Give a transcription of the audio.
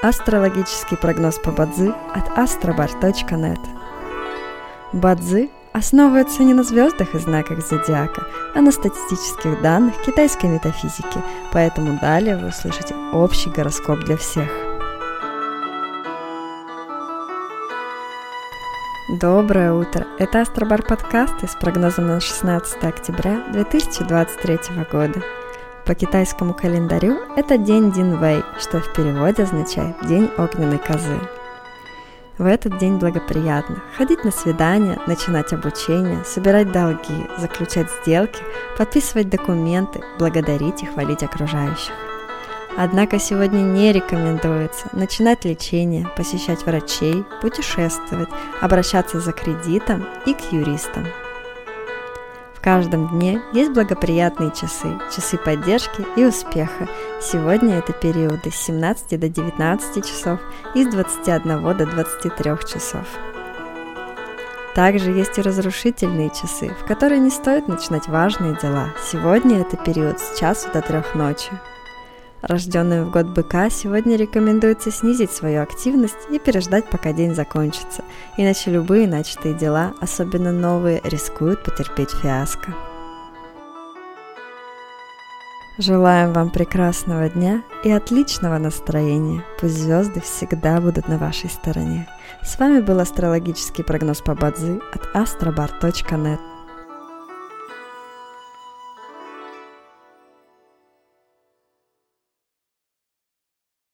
Астрологический прогноз по Бадзи от astrobar.net. Бадзи основывается не на звездах и знаках зодиака, а на статистических данных китайской метафизики, поэтому далее вы услышите общий гороскоп для всех. Доброе утро! Это Астробар подкасты с прогнозом на 16 октября 2023 года. По китайскому календарю это день Динвэй, что в переводе означает «день огненной козы». В этот день благоприятно ходить на свидания, начинать обучение, собирать долги, заключать сделки, подписывать документы, благодарить и хвалить окружающих. Однако сегодня не рекомендуется начинать лечение, посещать врачей, путешествовать, обращаться за кредитом и к юристам. В каждом дне есть благоприятные часы, часы поддержки и успеха. Сегодня это периоды с 17 до 19 часов и с 21 до 23 часов. Также есть и разрушительные часы, в которые не стоит начинать важные дела. Сегодня это период с 1 до 3 ночи. Рожденным в год быка сегодня рекомендуется снизить свою активность и переждать, пока день закончится, иначе любые начатые дела, особенно новые, рискуют потерпеть фиаско. Желаем вам прекрасного дня и отличного настроения. Пусть звезды всегда будут на вашей стороне. С вами был астрологический прогноз по Бадзи от astrobar.net.